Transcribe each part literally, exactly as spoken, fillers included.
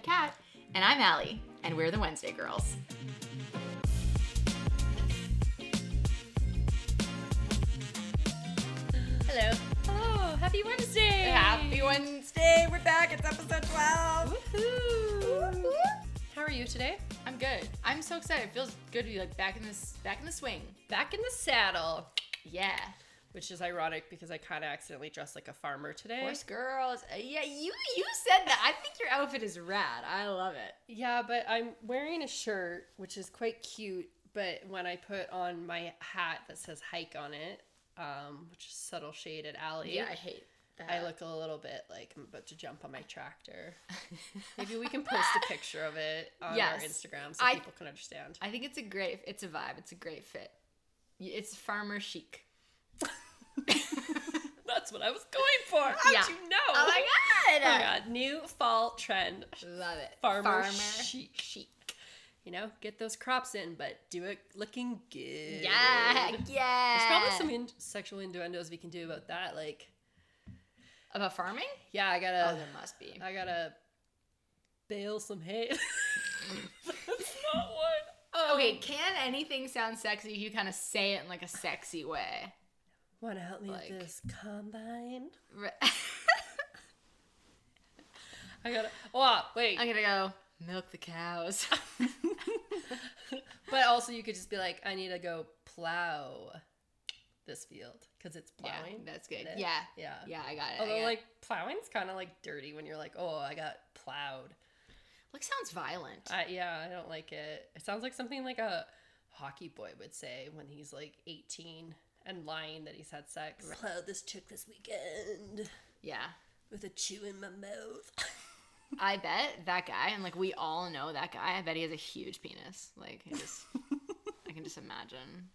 I'm Kat. And I'm Allie. And we're the Wednesday Girls. Hello. Hello. Happy Wednesday. Happy Wednesday. We're back. It's episode twelve. Woohoo. Woo-hoo. How are you today? I'm good. I'm so excited. It feels good to be like back in this, back in the swing. Back in the saddle. Yeah. Which is ironic because I kind of accidentally dressed like a farmer today. Horse girls. Uh, yeah, you you said that. I think your outfit is rad. I love it. Yeah, but I'm wearing a shirt, which is quite cute. But when I put on my hat that says hike on it, um, which is subtle shade at Allie. Yeah, I hate that. I look a little bit like I'm about to jump on my tractor. Maybe we can post a picture of it on yes. our Instagram so I, people can understand. I think it's a great, it's a vibe. It's a great fit. It's farmer chic. That's what I was going for. How'd yeah. you know? Oh my god! Oh my god! New fall trend. Love it. Farmer, Farmer chic. chic. You know, get those crops in, but do it looking good. Yeah, yeah. There's probably some in- sexual innuendos we can do about that, like about farming. Yeah, I gotta. Oh, there must be. I gotta bale some hay. That's not one. Um, okay, can anything sound sexy if you kind of say it in like a sexy way? Want to help me like, with this combine? Re- I gotta. Oh, wait. I'm gonna go milk the cows. But also, you could just be like, I need to go plow this field because it's plowing. Yeah, that's good. Yeah. Yeah. Yeah, I got it. Although, got like, it. plowing's kind of like dirty when you're like, oh, I got plowed. Like, sounds violent. I, yeah, I don't like it. It sounds like something like a hockey boy would say when he's like eighteen. And lying that he's had sex. Right. Plowed this chick this weekend. Yeah. With a chew in my mouth. I bet that guy, and like we all know that guy, I bet he has a huge penis. Like, I just, I can just imagine.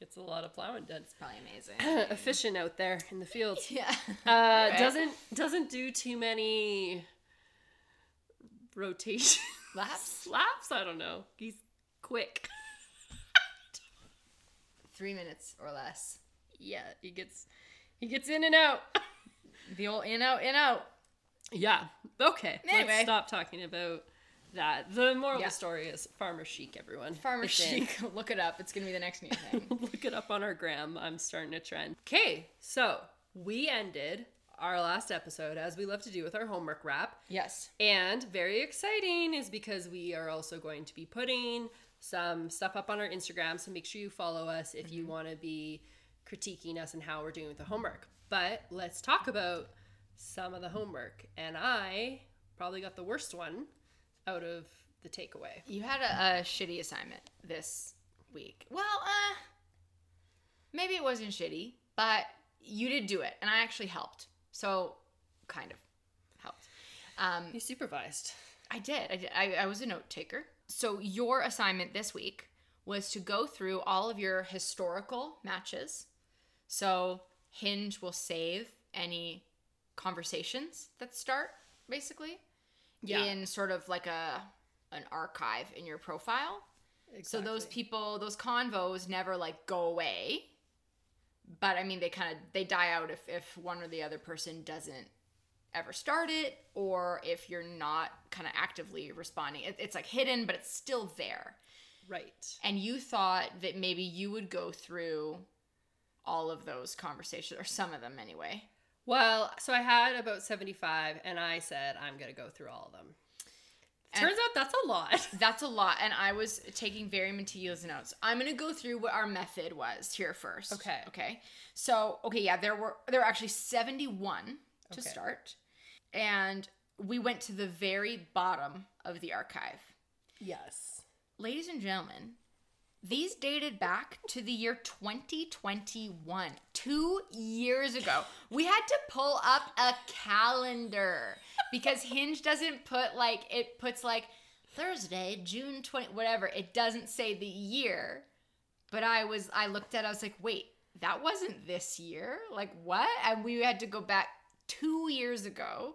It's a lot of plowing done. It's probably amazing. Efficient out there in the fields. Yeah. Uh, right. Doesn't doesn't do too many rotations. Laps? Laps? I don't know. He's quick. Three minutes or less. Yeah, he gets he gets in and out. The old in, out, in, out. Yeah. Okay. Anyway. Let's stop talking about that. The moral yeah. of the story is farmer chic, everyone. Farmer it's chic. In. Look it up. It's going to be the next new thing. Look it up on our gram. I'm starting a trend. Okay. So we ended our last episode, as we love to do, with our homework wrap. Yes. And very exciting is because we are also going to be putting some stuff up on our Instagram, so make sure you follow us if mm-hmm. you want to be critiquing us and how we're doing with the homework. But let's talk about some of the homework, and I probably got the worst one out of the takeaway. You had a, a shitty assignment this week. Well, uh, maybe it wasn't shitty, but you did do it, and I actually helped, so kind of helped. Um, you supervised. I did. I did. I, I was a note taker. So your assignment this week was to go through all of your historical matches. So Hinge will save any conversations that start, basically, yeah. in sort of like a an archive in your profile. Exactly. So those people, those convos never like go away. But I mean, they kind of, they die out if, if one or the other person doesn't ever start it, or if you're not kind of actively responding. It, it's like hidden, but it's still there. Right. And you thought that maybe you would go through all of those conversations, or some of them anyway. Well, so I had about seventy-five, and I said, I'm going to go through all of them. And turns out that's a lot. That's a lot. And I was taking very meticulous notes. I'm going to go through what our method was here first. Okay. Okay. So, okay, yeah, there were, there were actually seventy-one to okay. start. And we went to the very bottom of the archive. Yes. Ladies and gentlemen, these dated back to the year twenty twenty-one, two years ago. We had to pull up a calendar because Hinge doesn't put like, it puts like Thursday, June twentieth, whatever. It doesn't say the year. But I was, I looked at it, I was like, wait, that wasn't this year? Like what? And we had to go back two years ago.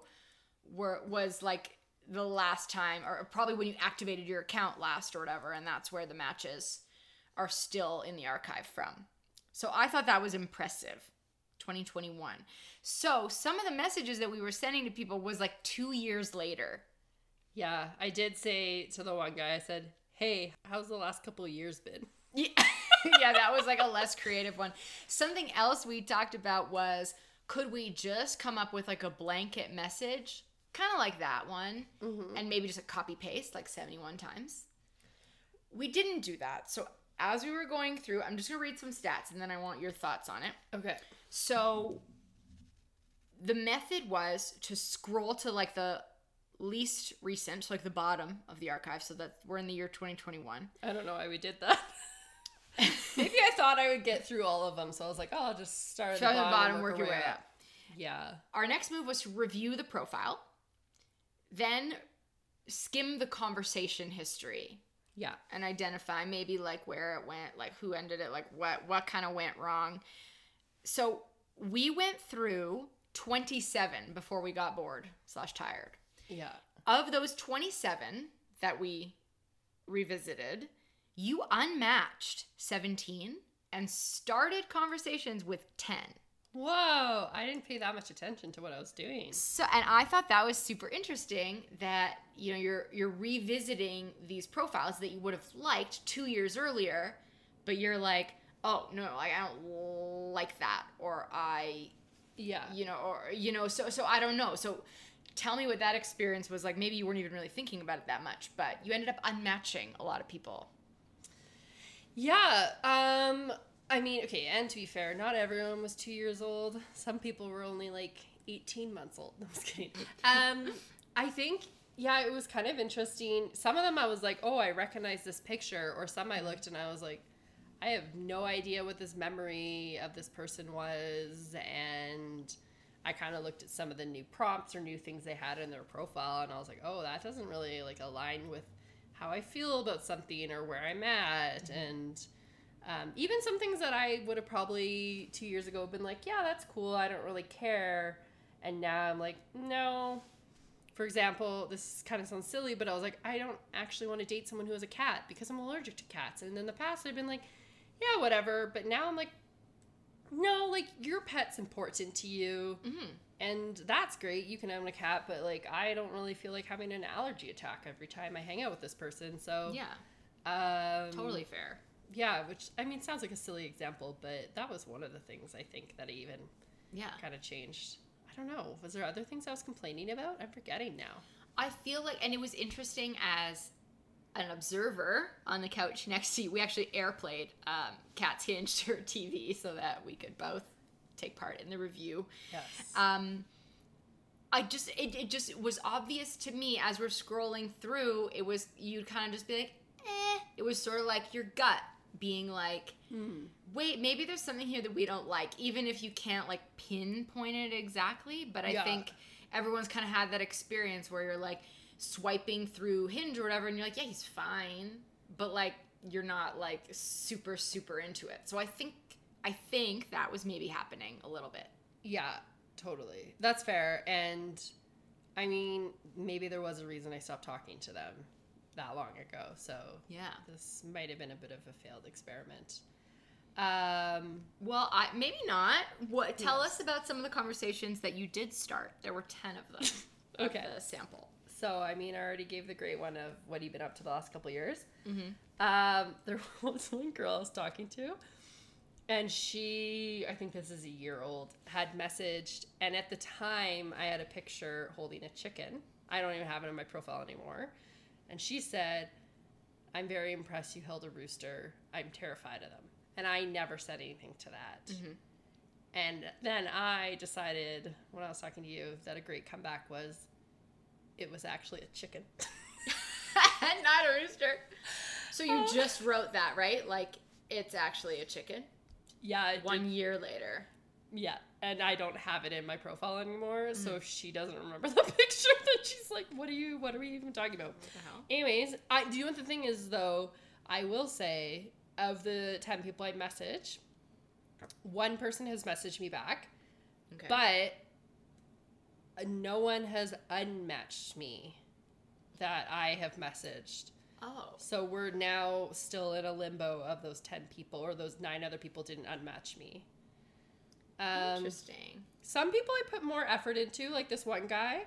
Were was like the last time, or probably when you activated your account last or whatever, and that's where the matches are still in the archive from. So I thought that was impressive. twenty twenty-one. So some of the messages that we were sending to people was like two years later. Yeah, I did say to the one guy, I said, hey, how's the last couple of years been? Yeah, yeah, that was like a less creative one. Something else we talked about was, could we just come up with like a blanket message? Kind of like that one. Mm-hmm. And maybe just a copy paste like seventy-one times. We didn't do that. So as we were going through, I'm just going to read some stats and then I want your thoughts on it. Okay. So the method was to scroll to like the least recent, so like the bottom of the archive, so that we're in the year twenty twenty-one. I don't know why we did that. Maybe I thought I would get through all of them, so I was like, oh, I'll just start at the bottom, bottom work, work your way up. up. Yeah. Our next move was to review the profile, then skim the conversation history. Yeah. And identify maybe like where it went, like who ended it, like what, what kind of went wrong. So we went through twenty-seven before we got bored slash tired. Yeah. Of those twenty-seven that we revisited, you unmatched seventeen and started conversations with ten. Whoa, I didn't pay that much attention to what I was doing. So, and I thought that was super interesting that, you know, you're you're revisiting these profiles that you would have liked two years earlier, but you're like, oh, no, like, I don't like that, or I, yeah, you know, or, you know, so, so I don't know. So tell me what that experience was like. Maybe you weren't even really thinking about it that much, but you ended up unmatching a lot of people. Yeah, um... I mean, okay, and to be fair, not everyone was two years old. Some people were only, like, eighteen months old. No, I'm just kidding. Um, I think, yeah, it was kind of interesting. Some of them I was like, oh, I recognize this picture. Or some I looked and I was like, I have no idea what this memory of this person was. And I kind of looked at some of the new prompts or new things they had in their profile. And I was like, oh, that doesn't really, like, align with how I feel about something or where I'm at. Mm-hmm. And... Um, even some things that I would have probably two years ago been like, yeah, that's cool, I don't really care. And now I'm like, no. For example, this kind of sounds silly, but I was like, I don't actually want to date someone who has a cat because I'm allergic to cats. And in the past, I've been like, yeah, whatever. But now I'm like, no, like, your pet's important to you. Mm-hmm. And that's great. You can own a cat, but, like, I don't really feel like having an allergy attack every time I hang out with this person. So, yeah, um, totally fair. Yeah, which, I mean, sounds like a silly example, but that was one of the things I think that I even yeah. kind of changed. I don't know. Was there other things I was complaining about? I'm forgetting now. I feel like, and it was interesting as an observer on the couch next to you. We actually airplayed um, Kat's Hinge to her T V so that we could both take part in the review. Yes. Um, I just, it, it just was obvious to me as we're scrolling through, it was, you'd kind of just be like, eh. It was sort of like your gut being like, hmm. wait, maybe there's something here that we don't like, even if you can't, like, pinpoint it exactly. But I yeah. think everyone's kind of had that experience where you're, like, swiping through Hinge or whatever, and you're like, yeah, he's fine, but, like, you're not, like, super, super into it. So I think I think that was maybe happening a little bit. Yeah, totally. That's fair. And, I mean, maybe there was a reason I stopped talking to them that long ago, so yeah, this might have been a bit of a failed experiment. Um, well, I maybe not. What? Tell yes. us about some of the conversations that you did start. There were ten of them. Okay, of the sample. So, I mean, I already gave the great one of what you've been up to the last couple of years. Mm-hmm. Um, there was one girl I was talking to, and she, I think this is a year old, had messaged, and at the time, I had a picture holding a chicken. I don't even have it in my profile anymore. And she said, I'm very impressed you held a rooster. I'm terrified of them. And I never said anything to that. Mm-hmm. And then I decided, when I was talking to you, that a great comeback was, it was actually a chicken. Not a rooster. So you just wrote that, right? Like, it's actually a chicken? Yeah. One did. Year later. Yeah. And I don't have it in my profile anymore, mm. so if she doesn't remember the picture, then she's like, what are you, what are we even talking about? What the hell? Anyways, I, do you know what the thing is, though? I will say, of the ten people I message, one person has messaged me back, okay. but no one has unmatched me that I have messaged. Oh. So we're now still in a limbo of those ten people, or those nine other people didn't unmatch me. Um, Interesting. Some people I put more effort into, like this one guy,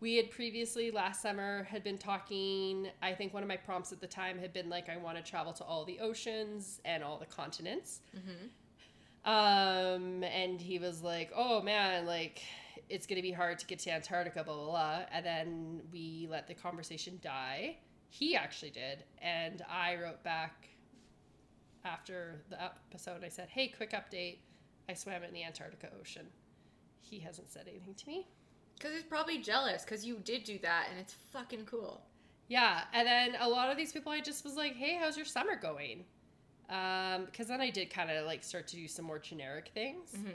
we had previously last summer had been talking, I think one of my prompts at the time had been like, I want to travel to all the oceans and all the continents. Mm-hmm. Um, and he was like, oh man, like it's going to be hard to get to Antarctica, blah, blah, blah. And then we let the conversation die. He actually did. And I wrote back after the episode. I said, hey, quick update. I swam in the Antarctica Ocean. He hasn't said anything to me. Because he's probably jealous because you did do that and it's fucking cool. Yeah. And then a lot of these people, I just was like, hey, how's your summer going? Um, because then I did kind of like start to do some more generic things. Mm-hmm.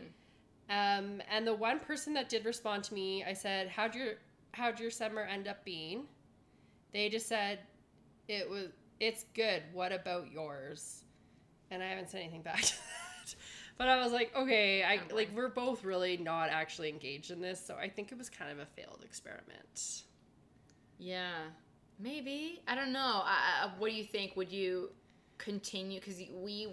Um, and the one person that did respond to me, I said, how'd your, how'd your summer end up being? They just said, it was, it's good. What about yours? And I haven't said anything back to that. But I was like, okay, I like we're both really not actually engaged in this, so I think it was kind of a failed experiment. Yeah, maybe. I don't know. I, I, what do you think? Would you continue? Because we,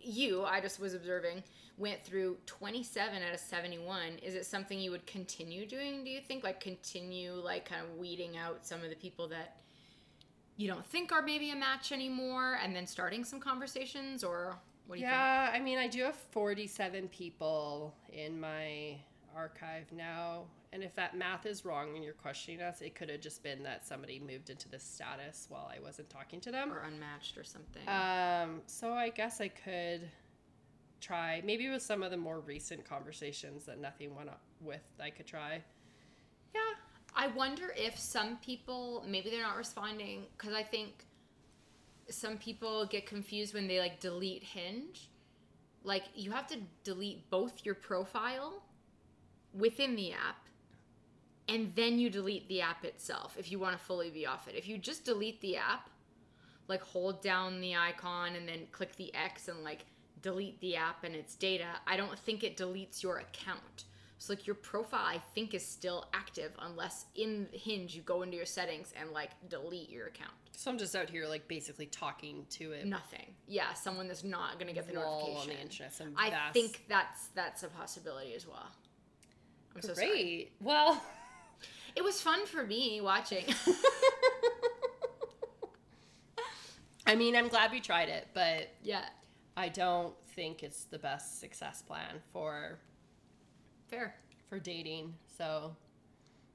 you, I just was observing, went through twenty-seven out of seventy-one. Is it something you would continue doing, do you think? Like continue like kind of weeding out some of the people that you don't think are maybe a match anymore and then starting some conversations, or... What do you yeah, think? I mean, I do have forty-seven people in my archive now. And if that math is wrong and you're questioning us, it could have just been that somebody moved into this status while I wasn't talking to them. Or unmatched or something. Um, so I guess I could try, maybe with some of the more recent conversations that nothing went up with, I could try. Yeah. I wonder if some people, maybe they're not responding, because I think... Some people get confused when they, like, delete Hinge. Like, you have to delete both your profile within the app, and then you delete the app itself if you want to fully be off it. If you just delete the app, like, hold down the icon and then click the X and, like, delete the app and its data, I don't think it deletes your account. So, like, your profile, I think, is still active unless in Hinge you go into your settings and, like, delete your account. So I'm just out here, like, basically talking to it. Nothing. Yeah, someone that's not going to get the notification. On the internet, some I vast... think that's that's a possibility as well. I'm so sorry. Great. Well. It was fun for me watching. I mean, I'm glad we tried it, but. Yeah. I don't think it's the best success plan for. Fair. For dating, so.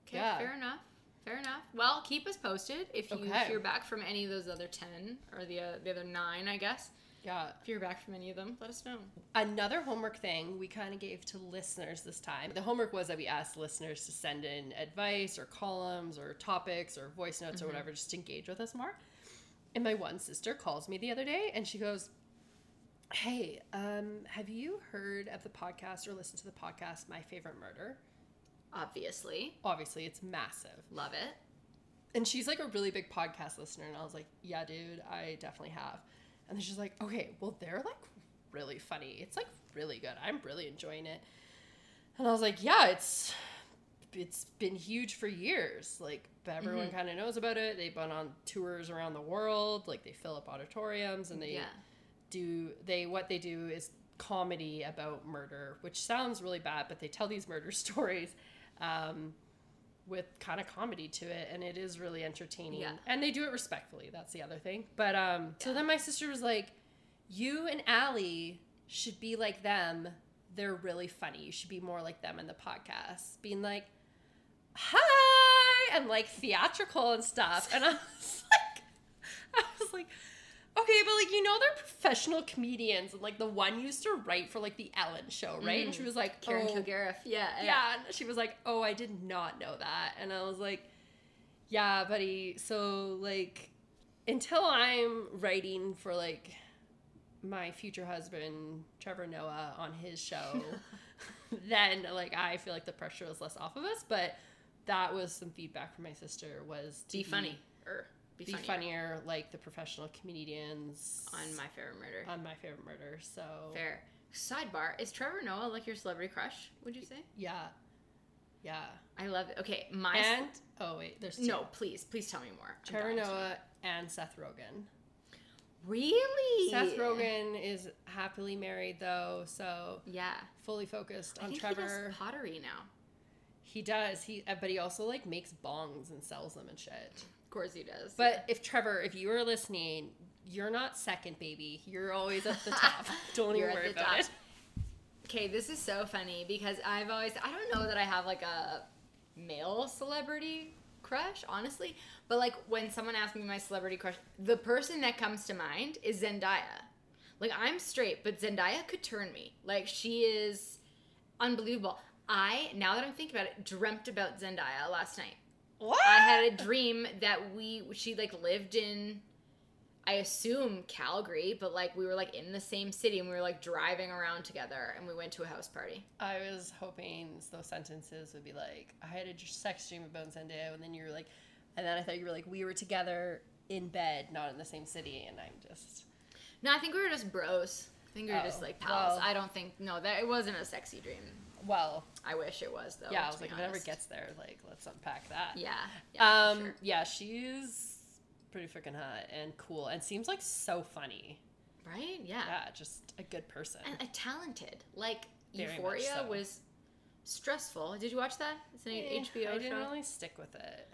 Okay, yeah. Fair enough. Fair enough. Well, keep us posted if you okay. hear back from any of those other ten, or the, uh, the other nine, I guess. Yeah. If you're back from any of them, let us know. Another homework thing we kind of gave to listeners this time. The homework was that we asked listeners to send in advice or columns or topics or voice notes mm-hmm. or whatever, just to engage with us more. And my one sister calls me the other day, and she goes, hey, um, have you heard of the podcast or listened to the podcast My Favorite Murder? Obviously. Obviously, it's massive. Love it. And she's like a really big podcast listener, and I was like, yeah, dude, I definitely have. And then she's like, okay, well, they're like really funny. It's like really good. I'm really enjoying it. And I was like, yeah, it's it's been huge for years. Like, everyone mm-hmm. kind of knows about it. They've been on tours around the world. Like, they fill up auditoriums, and they yeah. do, they, what they do is comedy about murder, which sounds really bad, but they tell these murder stories um with kind of comedy to it, and it is really entertaining yeah. and they do it respectfully. That's the other thing. But um yeah. so then my sister was like, you and Allie should be like them. They're really funny. You should be more like them in the podcast, being like hi and like theatrical and stuff. And I was like I was like okay, but like, you know, they're professional comedians, and like the one used to write for like the Ellen show, right? Mm. And she was like, oh, Karen Kilgariff, yeah, yeah. Yeah, and she was like, oh, I did not know that. And I was like, yeah, buddy. So like, until I'm writing for like my future husband, Trevor Noah, on his show, then like I feel like the pressure is less off of us. But that was some feedback from my sister, was to be, be funny or. Be, be funnier. funnier like the professional comedians on My Favorite Murder. On My Favorite Murder, so fair. Sidebar: is Trevor Noah like your celebrity crush? Would you say? Yeah, yeah. I love it. Okay, my and ce- oh wait, there's two. No. Please, please tell me more. Trevor Noah and Seth Rogen. Really? Seth Rogen is happily married though, so yeah, fully focused on I think Trevor. He does pottery now. He does. He, but he also like makes bongs and sells them and shit. Of course he does. But yeah. if Trevor, if you are listening, you're not second, baby. You're always at the top. Don't even worry about top. it. Okay, this is so funny because I've always, I don't know that I have like a male celebrity crush, honestly. But like when someone asks me my celebrity crush, the person that comes to mind is Zendaya. Like I'm straight, but Zendaya could turn me. Like she is unbelievable. I, now that I'm thinking about it, dreamt about Zendaya last night. What? I had a dream that we, she like lived in, I assume Calgary, but like we were like in the same city and we were like driving around together and we went to a house party. I was hoping those sentences would be like, I had a sex dream about Zendaya, and then you were like, and then I thought you were like, we were together in bed, not in the same city, and I'm just. No, I think we were just bros. I think we were oh, just like pals. Well, I don't think, no, that it wasn't a sexy dream. Well, I wish it was though. Yeah, I was like, whenever it gets there, like, let's unpack that. Yeah. yeah um. Sure. Yeah, she's pretty freaking hot and cool, and seems like so funny. Right. Yeah. Yeah, just a good person and a talented. Like Very Euphoria much so. was stressful. Did you watch that? It's an yeah, H B O show. I didn't really stick with it.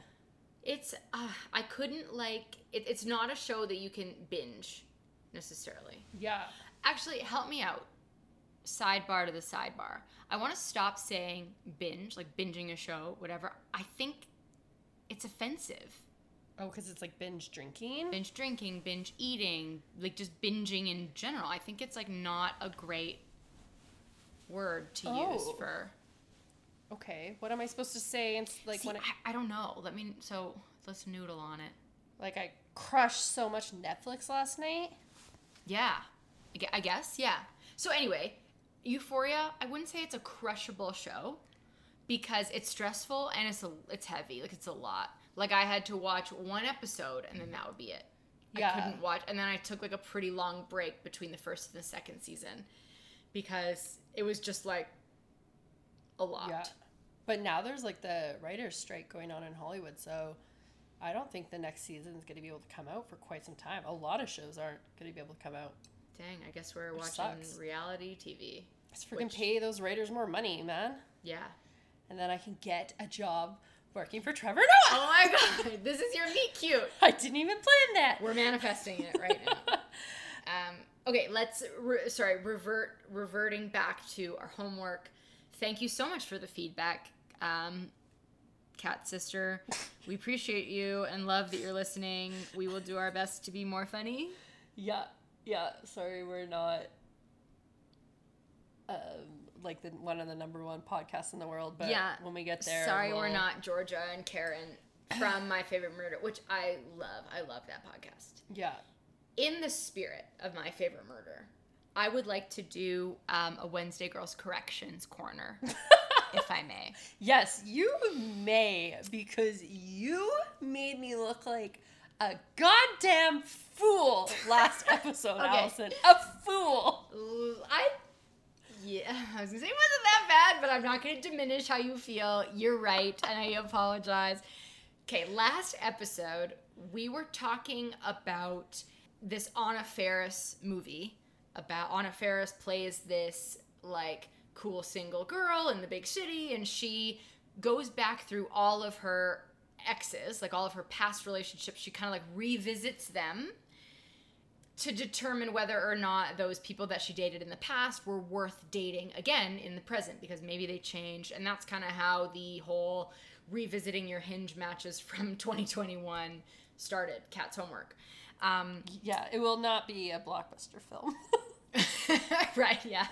It's. Uh, I couldn't like. It, it's not a show that you can binge, necessarily. Yeah. Actually, help me out. Sidebar to the sidebar. I want to stop saying binge, like binging a show, whatever. I think it's offensive. Oh, because it's like binge drinking? Binge drinking, binge eating, like just binging in general. I think it's like not a great word to oh. use for. Okay, what am I supposed to say? And like, See, when it... I, I don't know. Let me, so let's noodle on it. Like I crushed so much Netflix last night? Yeah, I guess, yeah. So anyway, Euphoria, I wouldn't say it's a crushable show because it's stressful and it's a, it's heavy. Like, it's a lot. Like, I had to watch one episode and then that would be it. Yeah. I couldn't watch. And then I took, like, a pretty long break between the first and the second season because it was just, like, a lot. Yeah. But now there's, like, the writer's strike going on in Hollywood, so I don't think the next season is going to be able to come out for quite some time. A lot of shows aren't going to be able to come out. Dang, I guess we're watching sucks. reality T V. Let's freaking which... pay those writers more money, man. Yeah. And then I can get a job working for Trevor Noah. Oh my God. This is your meet cute. I didn't even plan that. We're manifesting it right now. um, okay, let's, re- sorry, revert, reverting back to our homework. Thank you so much for the feedback, um, Cat Sister. We appreciate you and love that you're listening. We will do our best to be more funny. Yeah. Yeah, sorry, we're not um, like the one of the number one podcasts in the world, but yeah. when we get there, sorry, we'll... we're not Georgia and Karen from My Favorite Murder, which I love. I love that podcast. Yeah. In the spirit of My Favorite Murder, I would like to do um, a Wednesday Girls Corrections Corner, if I may. Yes, you may, because you made me look like a goddamn fool last episode, okay. Allison. A fool. I, yeah, I was going to say it wasn't that bad, but I'm not going to diminish how you feel. You're right, and I apologize. Okay, last episode, we were talking about this Anna Faris movie. About Anna Faris plays this, like, cool single girl in the big city, and she goes back through all of her exes, like all of her past relationships, she kind of like revisits them to determine whether or not those people that she dated in the past were worth dating again in the present, because maybe they changed. And that's kind of how the whole revisiting your Hinge matches from twenty twenty-one started. Cat's homework. Um, yeah, it will not be a blockbuster film. Right, yeah.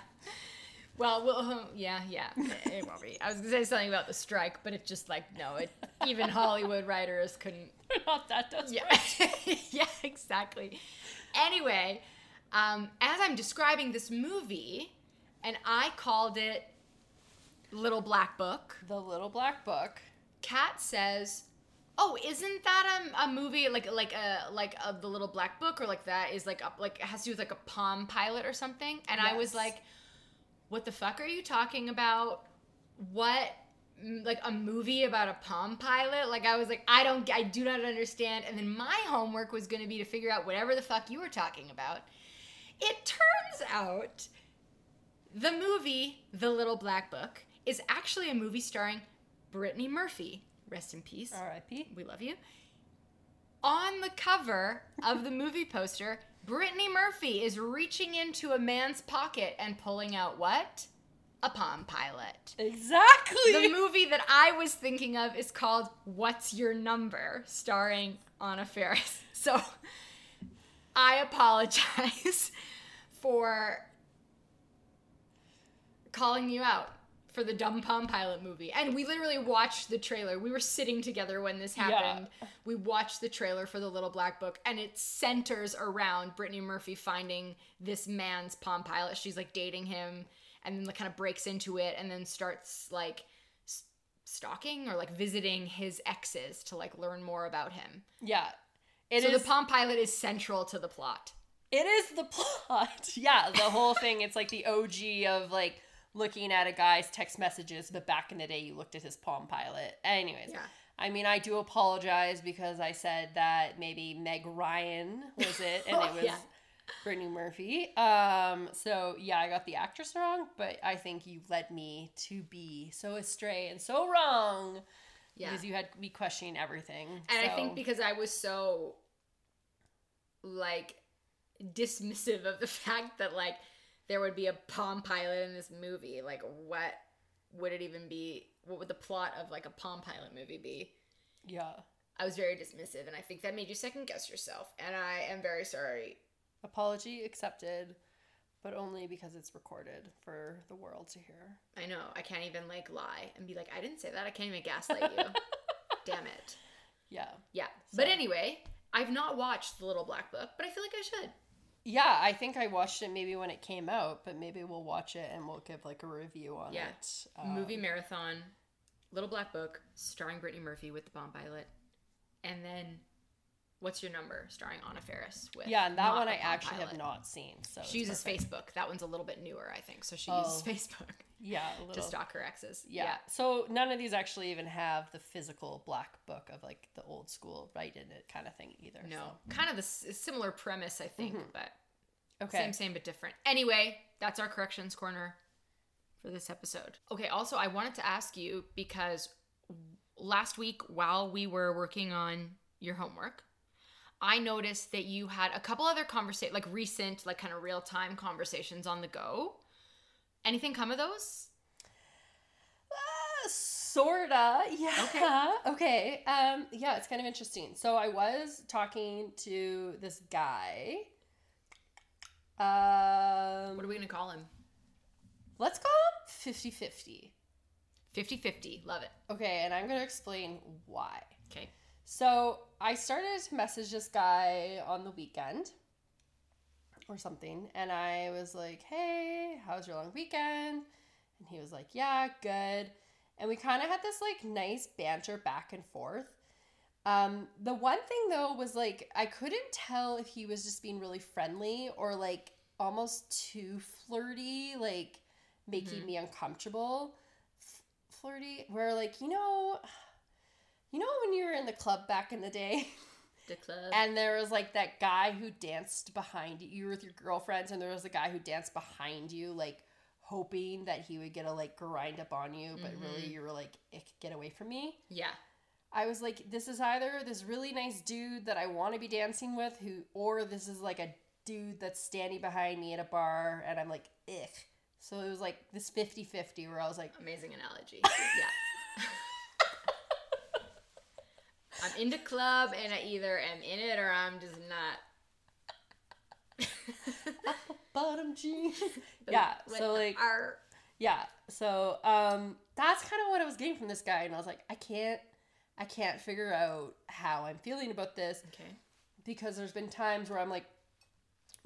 Well, well, yeah, yeah, it won't be. I was going to say something about the strike, but it's just like, no, it, even Hollywood writers couldn't. They're not that desperate. Yeah, yeah, exactly. Anyway, um, as I'm describing this movie, and I called it Little Black Book. The Little Black Book. Kat says, oh, isn't that a, a movie, like like a, like a, The Little Black Book, or like that is like, a, like it has to do with like a Palm Pilot or something? And yes. I was like, what the fuck are you talking about? What, like a movie about a Palm Pilot? Like I was like, I don't, I do not understand. And then my homework was going to be to figure out whatever the fuck you were talking about. It turns out the movie, The Little Black Book, is actually a movie starring Brittany Murphy, rest in peace. R I P We love you. On the cover of the movie poster, Brittany Murphy is reaching into a man's pocket and pulling out what? A Palm Pilot. Exactly. The movie that I was thinking of is called What's Your Number, starring Anna Faris. So I apologize for calling you out for the dumb Palm Pilot movie. And we literally watched the trailer. We were sitting together when this happened. Yeah. We watched the trailer for The Little Black Book, and it centers around Brittany Murphy finding this man's Palm Pilot. She's like dating him, and then kind of breaks into it, and then starts like stalking or like visiting his exes to like learn more about him. Yeah. It so is, the Palm Pilot is central to the plot. It is the plot. Yeah, the whole thing. It's like the O G of like looking at a guy's text messages, but back in the day you looked at his Palm Pilot. Anyways, yeah. I mean, I do apologize because I said that maybe Meg Ryan was it, and oh, it was yeah. Brittany Murphy. Um, so yeah, I got the actress wrong, but I think you led me to be so astray and so wrong. Yeah. Because you had me questioning everything. And so. I think because I was so, like, dismissive of the fact that, like, there would be a Palm Pilot in this movie. Like, what would it even be? What would the plot of, like, a Palm Pilot movie be? Yeah. I was very dismissive, and I think that made you second-guess yourself. And I am very sorry. Apology accepted, but only because it's recorded for the world to hear. I know. I can't even, like, lie and be like, I didn't say that. I can't even gaslight you. Damn it. Yeah. Yeah. So. But anyway, I've not watched The Little Black Book, but I feel like I should. Yeah, I think I watched it maybe when it came out, but maybe we'll watch it and we'll give, like, a review on yeah. it. Um, Movie Marathon, Little Black Book, starring Brittany Murphy with the Palm Pilot, and then... What's Your Number? Starring Anna Faris. With yeah, and that one I actually pilot. have not seen. So she uses perfect. Facebook. That one's a little bit newer, I think. So she oh, uses Facebook yeah, a little. to stalk her exes. Yeah. yeah. So none of these actually even have the physical black book of like the old school write in it kind of thing either. No. So. Kind of a similar premise, I think, mm-hmm. but okay. same, same, but different. Anyway, that's our corrections corner for this episode. Okay, also I wanted to ask you because last week while we were working on your homework, I noticed that you had a couple other conversations, like recent, like kind of real-time conversations on the go. Anything come of those? Uh, sorta, yeah. Okay. okay. Um, yeah, it's kind of interesting. So I was talking to this guy. Um, what are we going to call him? Let's call him fifty-fifty. fifty-fifty. Love it. Okay, and I'm going to explain why. Okay. So I started to message this guy on the weekend or something, and I was like, hey, how's your long weekend? And he was like, yeah, good. And we kind of had this, like, nice banter back and forth. Um, the one thing, though, was, like, I couldn't tell if he was just being really friendly or, like, almost too flirty, like, making mm-hmm. me uncomfortable. F- flirty, where, like, you know... You know when you were in the club back in the day? The club. And there was, like, that guy who danced behind you. You were with your girlfriends, and there was a guy who danced behind you, like, hoping that he would get a, like, grind up on you. But mm-hmm. really, you were like, ick, get away from me. Yeah. I was like, this is either this really nice dude that I want to be dancing with, who, or this is, like, a dude that's standing behind me at a bar, and I'm like, ick. So it was, like, this fifty-fifty where I was like... Amazing analogy. Yeah. I'm in the club, and I either am in it or I'm just not. Bottom jeans. Yeah. Like, so like. Arr. Yeah. So um, that's kind of what I was getting from this guy, and I was like, I can't, I can't figure out how I'm feeling about this. Okay. Because there's been times where I'm like,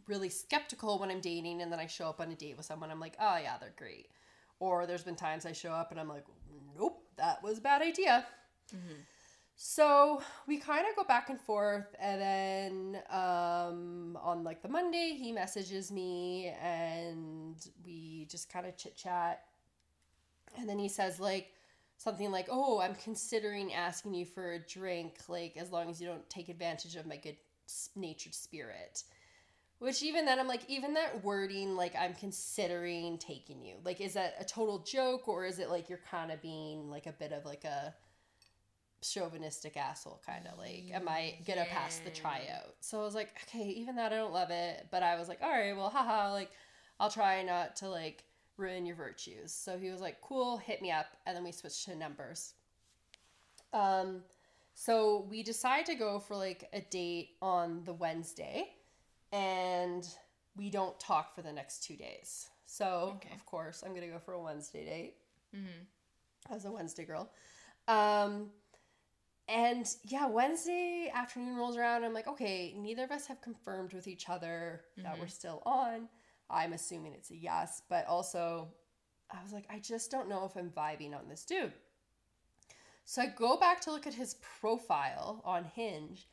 really skeptical when I'm dating, and then I show up on a date with someone, I'm like, oh yeah, they're great. Or there's been times I show up and I'm like, nope, that was a bad idea. Mm-hmm. So we kind of go back and forth, and then um, on like the Monday, he messages me, and we just kind of chit chat. And then he says like something like, "Oh, I'm considering asking you for a drink, like as long as you don't take advantage of my good natured spirit," Which even then, I'm like, even that wording, like, I'm considering taking you. Like, is that a total joke, or is it like you're kind of being like a bit of like a chauvinistic asshole kind of like, am I gonna yeah. pass the tryout? So I was like, okay, even that I don't love it, but I was like, all right, well, haha, like, I'll try not to like ruin your virtues. So he was like, cool, hit me up, and then we switched to numbers. Um, so we decide to go for like a date on the Wednesday, and we don't talk for the next two days. So okay. of course, I'm gonna go for a Wednesday date mm-hmm. as a Wednesday girl. Um. And yeah, Wednesday afternoon rolls around, and I'm like, okay, neither of us have confirmed with each other mm-hmm. that we're still on. I'm assuming it's a yes, but also I was like, I just don't know if I'm vibing on this dude. So I go back to look at his profile on Hinge,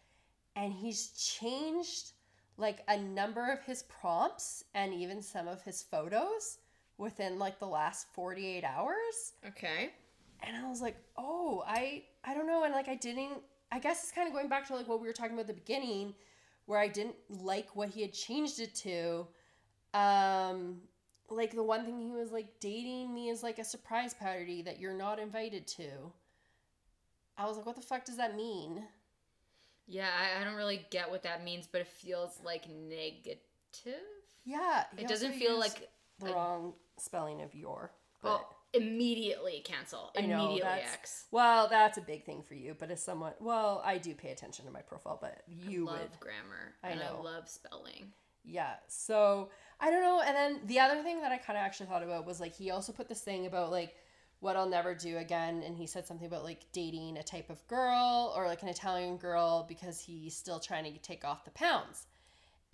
and he's changed like a number of his prompts and even some of his photos within like the last forty-eight hours. Okay. And I was like, oh, I I don't know. And like, I didn't, I guess it's kind of going back to like what we were talking about at the beginning, where I didn't like what he had changed it to. Um, like the one thing he was like, dating me is like a surprise party that you're not invited to. I was like, what the fuck does that mean? Yeah, I, I don't really get what that means, but it feels like negative. Yeah. It doesn't feel like the a, wrong spelling of your. But. Well, immediately cancel. Immediately I know, X. Well, that's a big thing for you, but as someone, well, I do pay attention to my profile, but you I love would. Grammar. I and know. I love spelling. Yeah. So I don't know. And then the other thing that I kind of actually thought about was like, he also put this thing about like what I'll never do again, and he said something about like dating a type of girl or like an Italian girl because he's still trying to take off the pounds.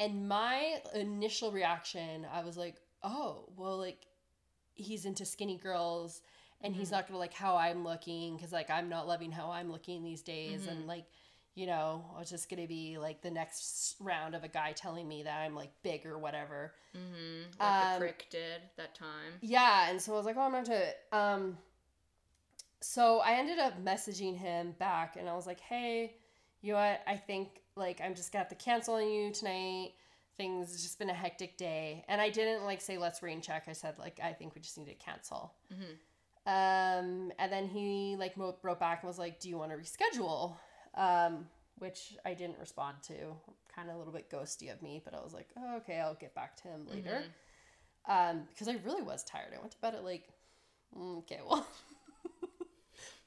And my initial reaction, I was like, oh, well, like, he's into skinny girls, and mm-hmm. he's not gonna like how I'm looking, because like I'm not loving how I'm looking these days, mm-hmm. and like, you know, it's just gonna be like the next round of a guy telling me that I'm like big or whatever, mm-hmm. like um, the prick did that time. Yeah, and so I was like, oh, I'm not into it. Um, so I ended up messaging him back, and I was like, hey, you know what? I think like I'm just gonna have to cancel on you tonight. Things, it's just been a hectic day. And I didn't like say, let's rain check. I said, like, I think we just need to cancel. Mm-hmm. Um, and then he like wrote back and was like, do you want to reschedule? Um, which I didn't respond to. Kind of a little bit ghosty of me, but I was like, oh, okay, I'll get back to him later. Mm-hmm. Um, because I really was tired. I went to bed at like, okay, well,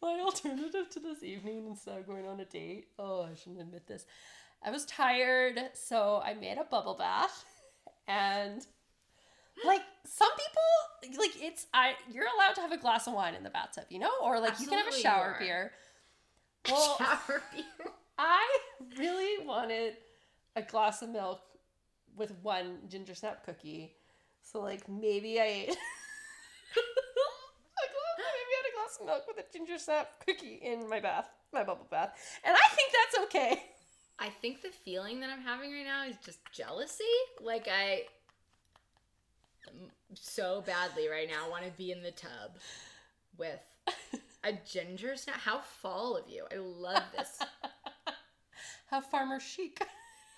my alternative to this evening instead of going on a date. Oh, I shouldn't admit this. I was tired, so I made a bubble bath, and like some people, like it's, I, you're allowed to have a glass of wine in the bathtub, you know, or like Absolutely you can have a shower beer. Well, shower beer. I really wanted a glass of milk with one ginger snap cookie. So like maybe I ate a glass, maybe I had a glass of milk with a ginger snap cookie in my bath, my bubble bath. And I think that's okay. I think the feeling that I'm having right now is just jealousy. Like, I so badly right now want to be in the tub with a ginger snap. How fall of you. I love this. How farmer chic.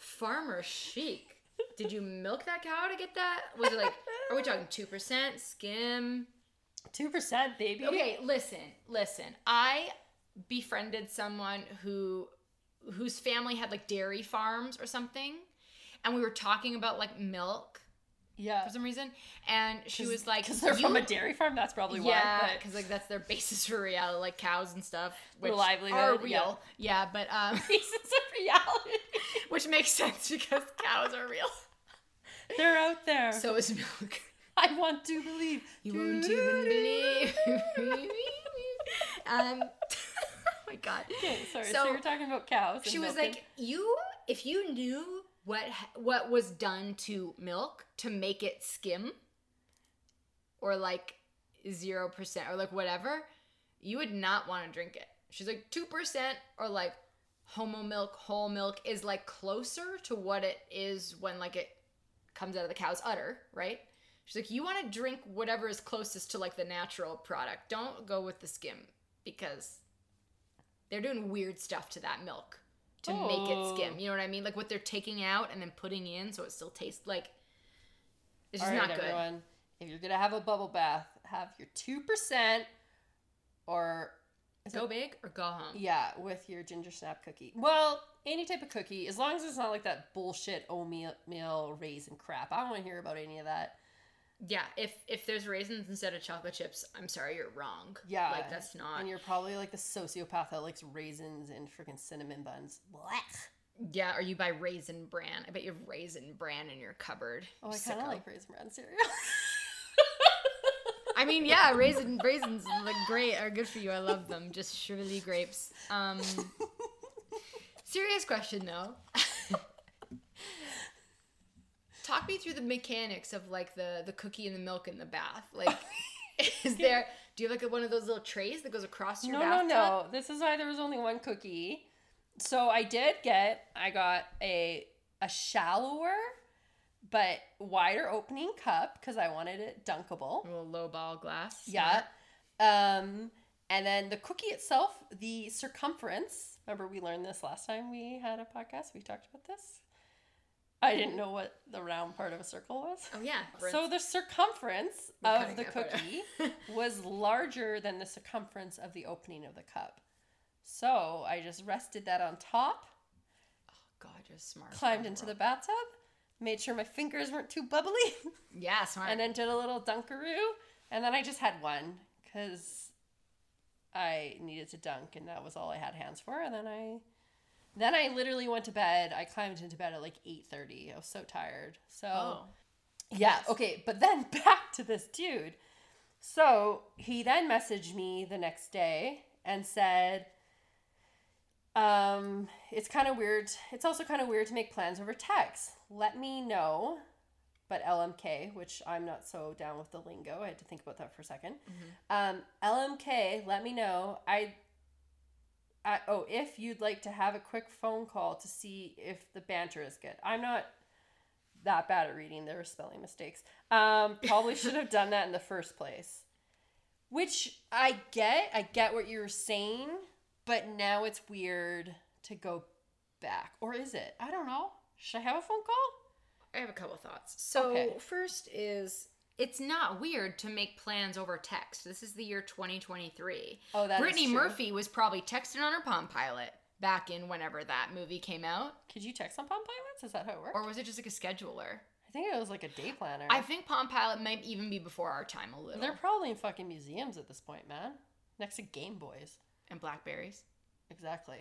Farmer chic. Did you milk that cow to get that? Was it like, are we talking two percent skim? two percent, baby. Okay, listen, listen. I befriended someone who... whose family had like dairy farms or something, and we were talking about like milk, yeah, for some reason, and she was like, because they're from a dairy farm, that's probably why, yeah, because like that's their basis for reality, like cows and stuff, which livelihood, are real, yeah, yeah but um, basis of reality, which makes sense because cows are real, they're out there. So is milk. I want to believe. You won't even believe. um. Oh my god. Okay, sorry. So, so you're talking about cows. She was milking. Like, you, if you knew what what was done to milk to make it skim, or like zero percent, or like whatever, you would not want to drink it. She's like two percent, or like homo milk, whole milk is like closer to what it is when like it comes out of the cow's udder, right? She's like, you want to drink whatever is closest to like the natural product. Don't go with the skim because. They're doing weird stuff to that milk. to oh. make it skim. You know what I mean? Like what they're taking out and then putting in so it still tastes like it's just right, not good. Everyone, if you're going to have a bubble bath, have your two percent or... Go it, big or go home. Yeah, with your ginger snap cookie. Well, any type of cookie, as long as it's not like that bullshit oatmeal raisin crap. I don't want to hear about any of that. Yeah, if if there's raisins instead of chocolate chips, I'm sorry, you're wrong. Yeah. Like, that's not... And you're probably, like, the sociopath that likes raisins and freaking cinnamon buns. Blech. Yeah, or you buy Raisin Bran. I bet you have Raisin Bran in your cupboard. Oh, I kind of like Raisin Bran cereal. I mean, yeah, raisin raisins, like, great, are good for you. I love them. Just shrivelly grapes. Um, serious question, though. Talk me through the mechanics of, like, the, the cookie and the milk in the bath. Like, is there, do you have, like, one of those little trays that goes across your no, bathtub? No, no, no. This is why there was only one cookie. So I did get, I got a a shallower but wider opening cup because I wanted it dunkable. A little low ball glass. Yeah. Um, and then the cookie itself, the circumference. Remember we learned this last time we had a podcast. We talked about this. I didn't know what the round part of a circle was. Oh, yeah. So the circumference We're of the cookie was larger than the circumference of the opening of the cup. So I just rested that on top. Oh, God, you're smart. Climbed into the bathtub. Made sure my fingers weren't too bubbly. Yeah, smart. And then did a little dunkaroo. And then I just had one because I needed to dunk and that was all I had hands for. And then I then I literally went to bed. I climbed into bed at like eight thirty. I was so tired. So, oh. yeah, okay. But then back to this dude. So he then messaged me the next day and said... Um, it's kind of weird. It's also kind of weird to make plans over text. Let me know, but L M K, which I'm not so down with the lingo. I had to think about that for a second. Mm-hmm. Um, L M K, let me know. I, I, oh, if you'd like to have a quick phone call to see if the banter is good. I'm not that bad at reading. There were spelling mistakes. Um, probably should have done that in the first place, which I get. I get what you're saying. But now it's weird to go back. Or is it? I don't know. Should I have a phone call? I have a couple of thoughts. So okay. First is, it's not weird to make plans over text. This is the year twenty twenty-three. Oh, that's Brittany Murphy was probably texting on her Palm Pilot back in whenever that movie came out. Could you text on Palm Pilots? Is that how it worked? Or was it just like a scheduler? I think it was like a day planner. I think Palm Pilot might even be before our time a little. They're probably in fucking museums at this point, man. Next to Game Boys. And Blackberries. Exactly.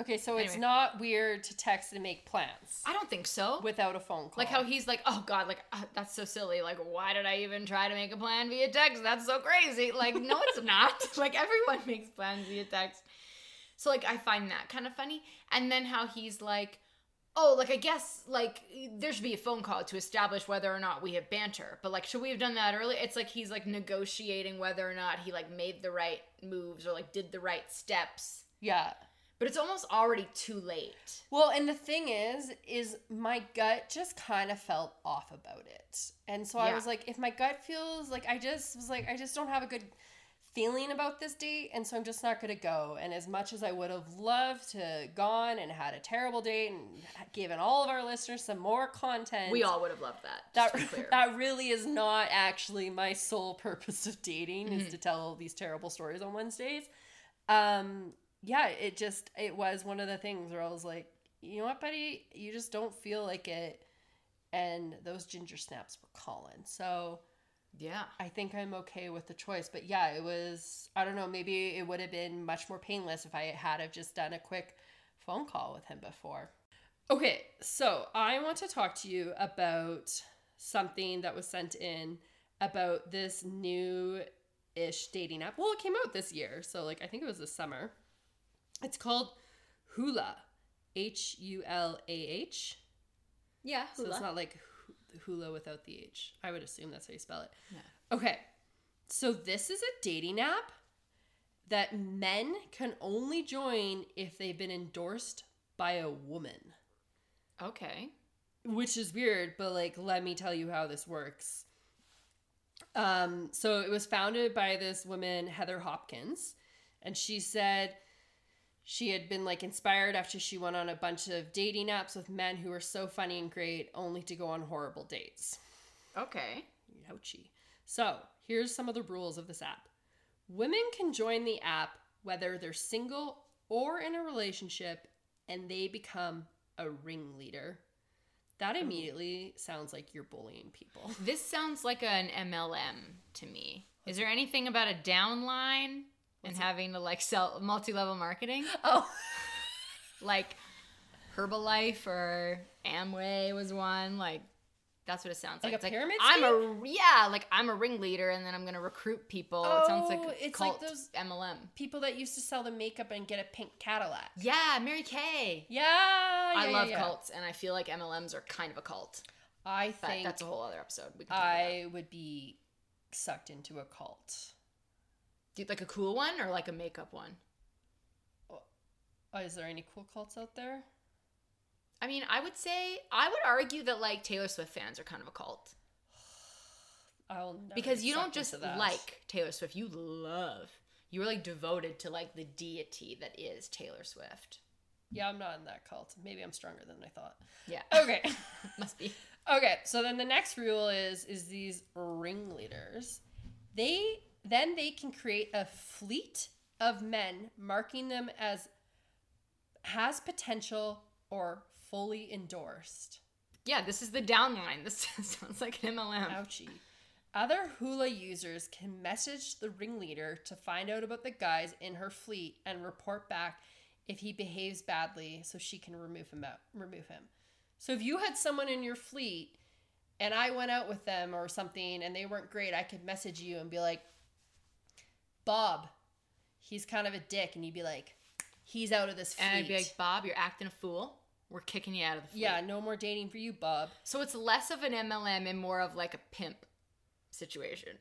Okay, so anyway. It's not weird to text and make plans. I don't think so. Without a phone call. Like how he's like, oh God, like, uh, that's so silly. Like, why did I even try to make a plan via text? That's so crazy. Like, no, it's not. Like, everyone makes plans via text. So, like, I find that kind of funny. And then how he's like, oh, like, I guess, like, there should be a phone call to establish whether or not we have banter. But, like, should we have done that earlier? It's like he's, like, negotiating whether or not he, like, made the right moves or, like, did the right steps. Yeah. But it's almost already too late. Well, and the thing is, is my gut just kind of felt off about it. And so yeah. I was like, if my gut feels, like, I just was like, I just don't have a good feeling about this date, and so I'm just not gonna go. And as much as I would have loved to gone and had a terrible date and given all of our listeners some more content, we all would have loved that. That to be clear. That really is not actually my sole purpose of dating mm-hmm. is to tell these terrible stories on Wednesdays. Um, yeah, it just it was one of the things where I was like, you know what, buddy, you just don't feel like it, and those ginger snaps were calling. So. Yeah. I think I'm okay with the choice. But yeah, it was, I don't know, maybe it would have been much more painless if I had have just done a quick phone call with him before. Okay, so I want to talk to you about something that was sent in about this new-ish dating app. Well, it came out this year, so like I think it was this summer. It's called Hulah, H U L A H. Yeah, Hulah. So it's not like Hulah without the H. I would assume that's how you spell it. Yeah. Okay. So this is a dating app that men can only join if they've been endorsed by a woman. Okay. Which is weird, but like, let me tell you how this works. Um, so it was founded by this woman, Heather Hopkins, and she said... She had been, like, inspired after she went on a bunch of dating apps with men who were so funny and great, only to go on horrible dates. Okay. Ouchie. So, here's some of the rules of this app. Women can join the app whether they're single or in a relationship, and they become a ringleader. That immediately sounds like you're bullying people. This sounds like an M L M to me. Is there anything about a downline? And What's having it? to, like, sell multi-level marketing. Oh. Like, Herbalife or Amway was one. Like, that's what it sounds like. Like a it's pyramid like, scheme? I'm a, yeah, like, I'm a ringleader, and then I'm going to recruit people. Oh, it sounds like a it's cult like those M L M. People that used to sell the makeup and get a pink Cadillac. Yeah, Mary Kay. Yeah, yeah, I yeah, love yeah. cults, and I feel like M L Ms are kind of a cult. I but think that's a whole other episode. We can I about. would be sucked into a cult. Like a cool one or like a makeup one? Oh, is there any cool cults out there? I mean, I would say, I would argue that, like, Taylor Swift fans are kind of a cult. I'll never because you don't just like Taylor Swift, you love. You were, like, devoted to, like, the deity that is Taylor Swift. Yeah, I'm not in that cult. Maybe I'm stronger than I thought. Yeah. Okay. Must be. Okay, so then the next rule is, is these ringleaders. They... Then they can create a fleet of men, marking them as has potential or fully endorsed. Yeah, this is the downline. This sounds like an M L M. Ouchie. Other Hulah users can message the ringleader to find out about the guys in her fleet and report back if he behaves badly so she can remove him out, remove him. So if you had someone in your fleet and I went out with them or something and they weren't great, I could message you and be like, Bob, he's kind of a dick, and you'd be like, he's out of this fleet. And I'd be like, Bob, you're acting a fool. We're kicking you out of the fleet. Yeah, no more dating for you, Bob. So it's less of an M L M and more of like a pimp situation.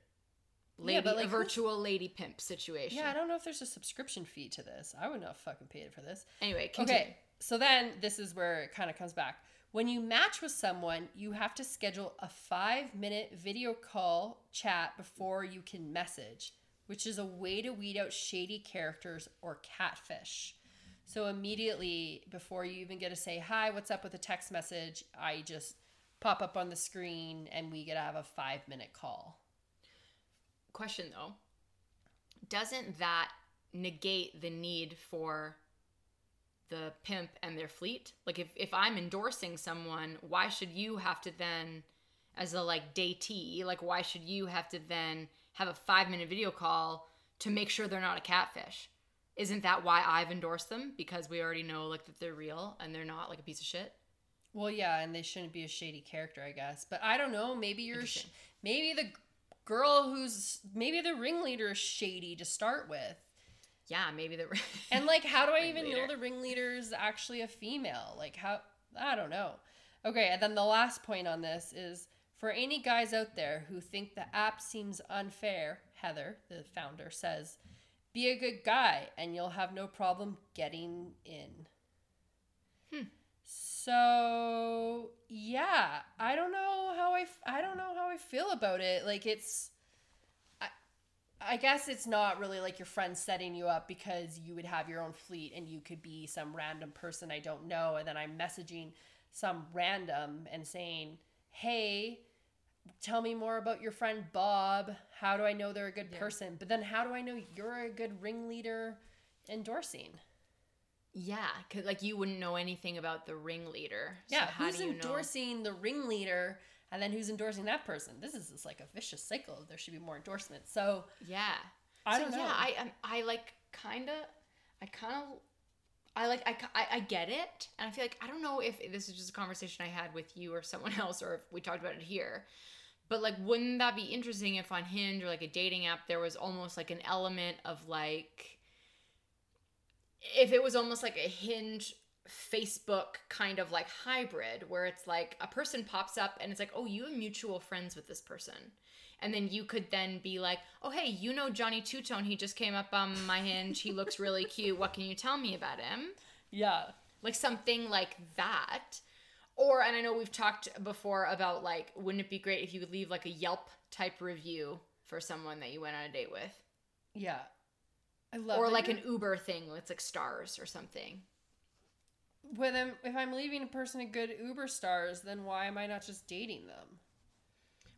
Lady, yeah, but like, a virtual lady pimp situation. Yeah, I don't know if there's a subscription fee to this. I would not fucking pay it for this. Anyway, continue. Okay, so then this is where it kind of comes back. When you match with someone, you have to schedule a five-minute video call chat before you can message, which is a way to weed out shady characters or catfish. So immediately, before you even get to say, hi, what's up with a text message, I just pop up on the screen and we get to have a five-minute call. Question, though. Doesn't that negate the need for the pimp and their fleet? Like, if, if I'm endorsing someone, why should you have to then, as a, like, datee, like, why should you have to then have a five-minute video call to make sure they're not a catfish? Isn't that why I've endorsed them? Because we already know, like, that they're real and they're not, like, a piece of shit? Well, yeah, and they shouldn't be a shady character, I guess. But I don't know. Maybe you're... Sh- maybe the girl who's... Maybe the ringleader is shady to start with. Yeah, maybe the... And, like, how do I even know the ringleader is actually a female? Like, how... I don't know. Okay, and then the last point on this is... For any guys out there who think the app seems unfair, Heather, the founder, says, be a good guy and you'll have no problem getting in. Hmm. So, yeah, I don't know how I, I don't know how I feel about it. Like, it's, I, I guess it's not really like your friends setting you up because you would have your own fleet and you could be some random person I don't know. And then I'm messaging some random and saying, hey, tell me more about your friend Bob. How do I know they're a good yeah. person? But then how do I know you're a good ringleader endorsing? Yeah, because, like, you wouldn't know anything about the ringleader. Yeah, so how who's do you endorsing know? the ringleader and then who's endorsing that person? This is just like a vicious cycle. There should be more endorsements. So yeah. I so, don't know. Yeah, I, I, I like kind of, I kind of, I like I, I, I get it, and I feel like I don't know if this is just a conversation I had with you or someone else, or if we talked about it here, but, like, wouldn't that be interesting if on Hinge or, like, a dating app there was almost like an element of, like, if it was almost like a Hinge Facebook kind of, like, hybrid where it's like a person pops up and it's like, oh, you have mutual friends with this person. And then you could then be like, oh, hey, you know Johnny Two-Tone. He just came up on my Hinge. He looks really cute. What can you tell me about him? Yeah. Like something like that. Or, and I know we've talked before about, like, wouldn't it be great if you could leave, like, a Yelp type review for someone that you went on a date with? Yeah. I love or like an Uber thing where it's like stars or something. When I'm, if I'm leaving a person a good Uber stars, then why am I not just dating them?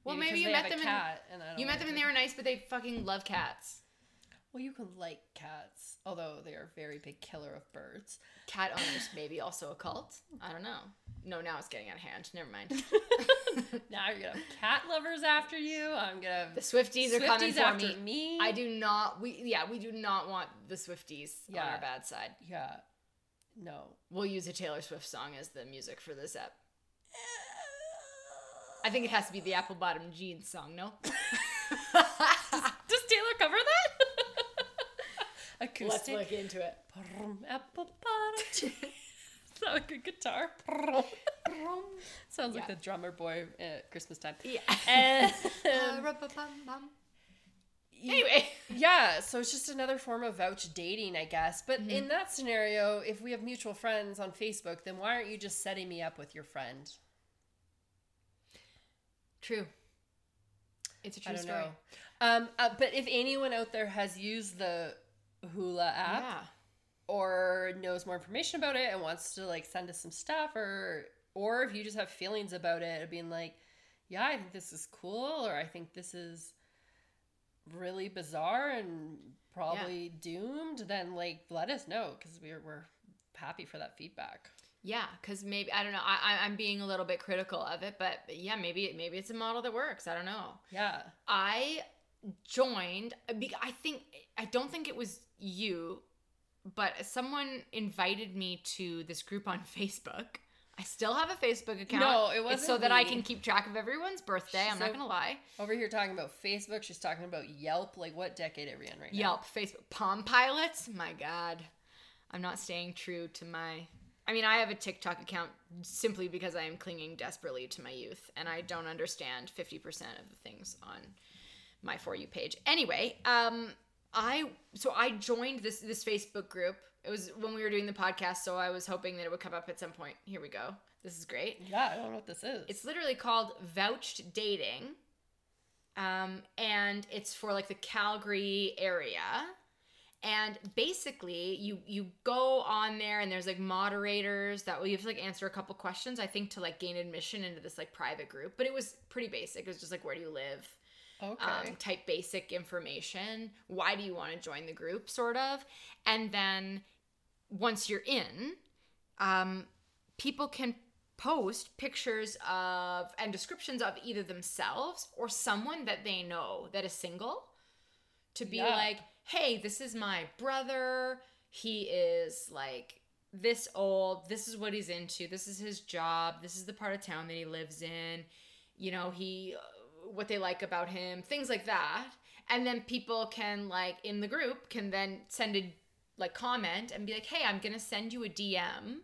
Well, maybe, maybe you met them. Cat and, and you met like them and they were nice, but they fucking love cats. Well, you can like cats, although they are a very big killer of birds. Cat owners, maybe also a cult. I don't know. No, now it's getting out of hand. Never mind. Now you're gonna have cat lovers after you. I'm gonna have the Swifties, Swifties are coming for after me. me. I do not. We yeah, we do not want the Swifties yeah. on our bad side. Yeah. No. We'll use a Taylor Swift song as the music for this app. I think it has to be the Apple Bottom Jeans song, no? does, does Taylor cover that? Acoustic. Let's look into it. Apple Bottom Jeans. Is that like a guitar? Sounds yeah. like the drummer boy at Christmas time. Yeah. And, um, anyway. Yeah, so it's just another form of vouch dating, I guess. But mm-hmm. in that scenario, if we have mutual friends on Facebook, then why aren't you just setting me up with your friend? True. It's a true I don't story. Know. Um, uh, but if anyone out there has used the Hulah app yeah. or knows more information about it and wants to like send us some stuff, or or if you just have feelings about it of being like, yeah, I think this is cool, or I think this is really bizarre and probably yeah. doomed, then like let us know, because we're we're happy for that feedback. Yeah, because maybe, I don't know, I, I'm being a little bit critical of it, but, but yeah, maybe maybe it's a model that works. I don't know. Yeah. I joined, I think, I don't think it was you, but someone invited me to this group on Facebook. I still have a Facebook account. No, it wasn't it's so me. That I can keep track of everyone's birthday. She's I'm so not going to lie. Over here talking about Facebook, she's talking about Yelp. Like, what decade are we in right Yelp, now? Yelp, Facebook. Palm Pilots? My God. I'm not staying true to my... I mean, I have a TikTok account simply because I am clinging desperately to my youth, and I don't understand fifty percent of the things on my For You page. Anyway, um, I so I joined this this Facebook group. It was when we were doing the podcast, so I was hoping that it would come up at some point. Here we go. This is great. Yeah, I don't know what this is. It's literally called Vouched Dating, um, and it's for like the Calgary area. And basically, you you go on there, and there's like moderators that will you have to like answer a couple questions, I think, to like gain admission into this like private group. But it was pretty basic. It was just like, where do you live? Okay. Um, type basic information. Why do you want to join the group, sort of? And then once you're in, um, people can post pictures of and descriptions of either themselves or someone that they know that is single to be yeah. like, hey, this is my brother, he is like this old, this is what he's into, this is his job, this is the part of town that he lives in, you know, he, what they like about him, things like that. And then people can like, in the group, can then send a like comment and be like, hey, I'm going to send you a D M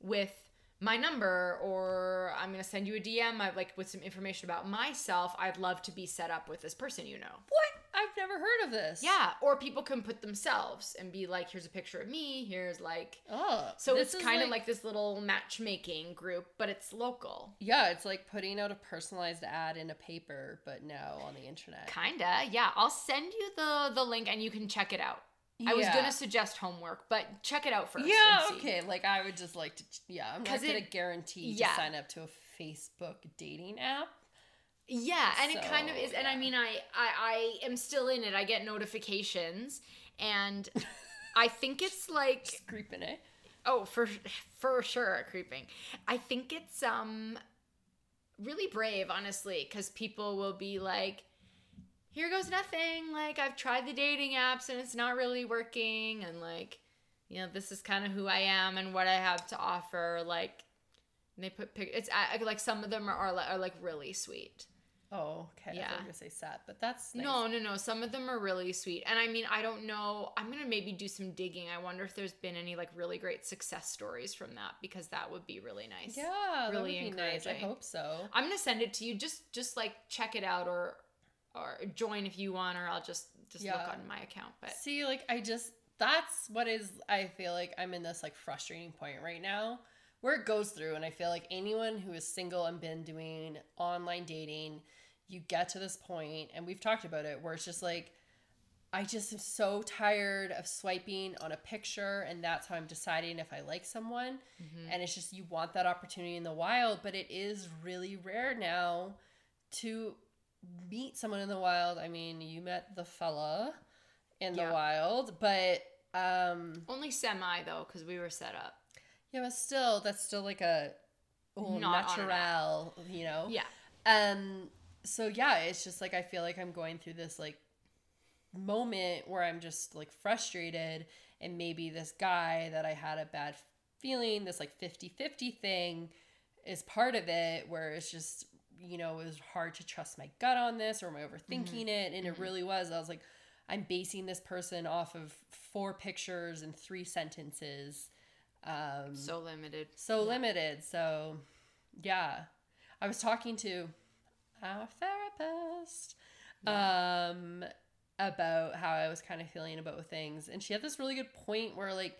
with my number, or I'm going to send you a D M I, like with some information about myself. I'd love to be set up with this person, you know. What? I've never heard of this. Yeah, or people can put themselves and be like, here's a picture of me, here's like... Oh. So it's kind of like... like this little matchmaking group, but it's local. Yeah, it's like putting out a personalized ad in a paper, but now on the internet. Kinda, yeah. I'll send you the, the link and you can check it out. Yeah. I was going to suggest homework, but check it out first. Yeah, and see. Okay. Like, I would just like to... Yeah, I'm not going to guarantee yeah. to sign up to a Facebook dating app. Yeah, and so, it kind of is, yeah. and I mean, I, I, I am still in it. I get notifications, and I think it's like... Just creeping, eh? Oh, for for sure, creeping. I think it's um really brave, honestly, because people will be like, here goes nothing, like, I've tried the dating apps, and it's not really working, and like, you know, this is kind of who I am and what I have to offer, like, and they put pictures, it's like some of them are, are, are like really sweet. Oh, okay. Yeah. I was going to say sad, but that's nice. No, no, no. Some of them are really sweet. And I mean, I don't know. I'm going to maybe do some digging. I wonder if there's been any like really great success stories from that, because that would be really nice. Yeah, really that would be nice. I hope so. I'm going to send it to you. Just just like check it out, or or join if you want, or I'll just, just yeah. look on my account. But see, like I just, that's what is, I feel like I'm in this like frustrating point right now, where it goes through, and I feel like anyone who is single and been doing online dating, you get to this point, and we've talked about it, where it's just like, I just am so tired of swiping on a picture, and that's how I'm deciding if I like someone. Mm-hmm. And it's just, you want that opportunity in the wild, but it is really rare now to meet someone in the wild. I mean, you met the fella in yeah. the wild, but... Um, Only semi, though, because we were set up. Yeah, but still, that's still like a oh, natural, you know? Yeah. Um. So, yeah, it's just like I feel like I'm going through this, like, moment where I'm just like frustrated, and maybe this guy that I had a bad feeling, this like fifty-fifty thing is part of it, where it's just, you know, it was hard to trust my gut on this, or am I overthinking mm-hmm. it? And mm-hmm. it really was. I was like, I'm basing this person off of four pictures and three sentences. Um, so limited. So yeah. limited. So yeah, I was talking to our therapist. Yeah. Um, about how I was kind of feeling about things. And she had this really good point where, like,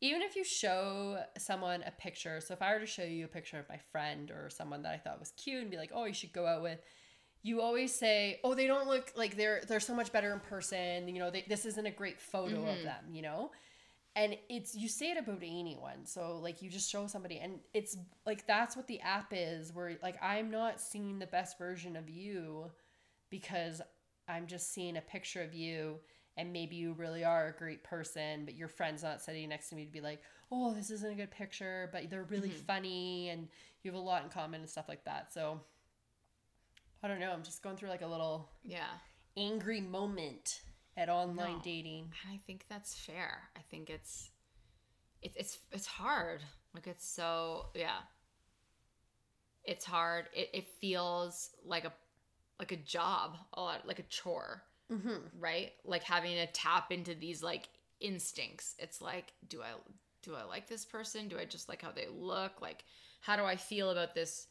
even if you show someone a picture, so if I were to show you a picture of my friend or someone that I thought was cute and be like, oh, you should go out with, you always say, oh, they don't look like they're, they're so much better in person. You know, they, this isn't a great photo mm-hmm. of them, you know? And it's, you say it about anyone. So like you just show somebody, and it's like, that's what the app is, where like, I'm not seeing the best version of you because I'm just seeing a picture of you, and maybe you really are a great person, but your friend's not sitting next to me to be like, oh, this isn't a good picture, but they're really mm-hmm. funny and you have a lot in common and stuff like that. So I don't know. I'm just going through like a little yeah angry moment at online no. dating. And I think that's fair. I think it's, it, it's, it's hard. Like it's so, yeah, it's hard. It, it feels like a, like a job, a lot, like a chore, mm-hmm. right? Like having to tap into these like instincts. It's like, do I, do I like this person? Do I just like how they look? Like, how do I feel about this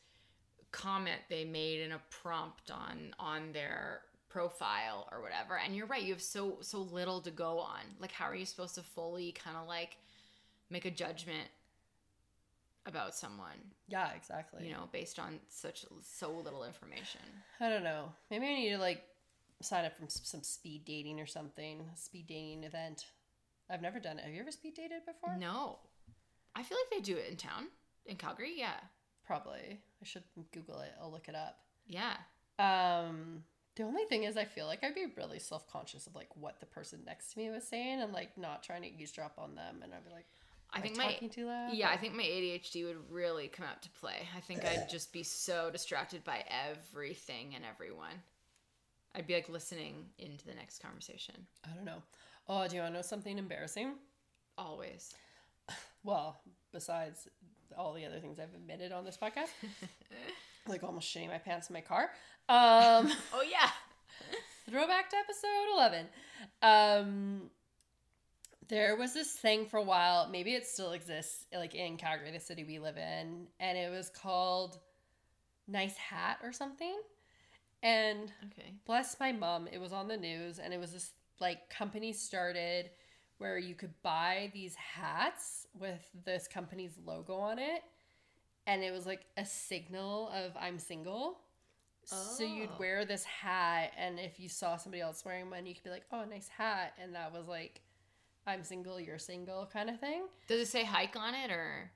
comment they made in a prompt on, on their profile or whatever? And you're right. You have so, so little to go on. Like, how are you supposed to fully kind of like make a judgment about someone? Yeah, exactly. You know, based on such so little information. I don't know. Maybe I need to like sign up for some speed dating or something. A speed dating event. I've never done it. Have you ever speed dated before? No. I feel like they do it in town, in Calgary. Yeah, probably. I should Google it. I'll look it up. Yeah. Um. The only thing is, I feel like I'd be really self conscious of like what the person next to me was saying, and like not trying to eavesdrop on them, and I'd be like, I think my too loud, yeah, or? I think my A D H D would really come out to play. I think I'd just be so distracted by everything and everyone. I'd be like listening into the next conversation. I don't know. Oh, do you want to know something embarrassing? Always. Well, besides all the other things I've admitted on this podcast, like almost shitting my pants in my car. Um, oh yeah. Throwback to episode eleven. Um. There was this thing for a while, maybe it still exists, like in Calgary, the city we live in, and it was called Nice Hat or something. And okay. bless my mom, it was on the news, and it was this like company started where you could buy these hats with this company's logo on it, and it was like a signal of I'm single. Oh. So you'd wear this hat, and if you saw somebody else wearing one, you could be like, oh, nice hat, and that was like, I'm single, you're single kind of thing. Does it say hike on it or?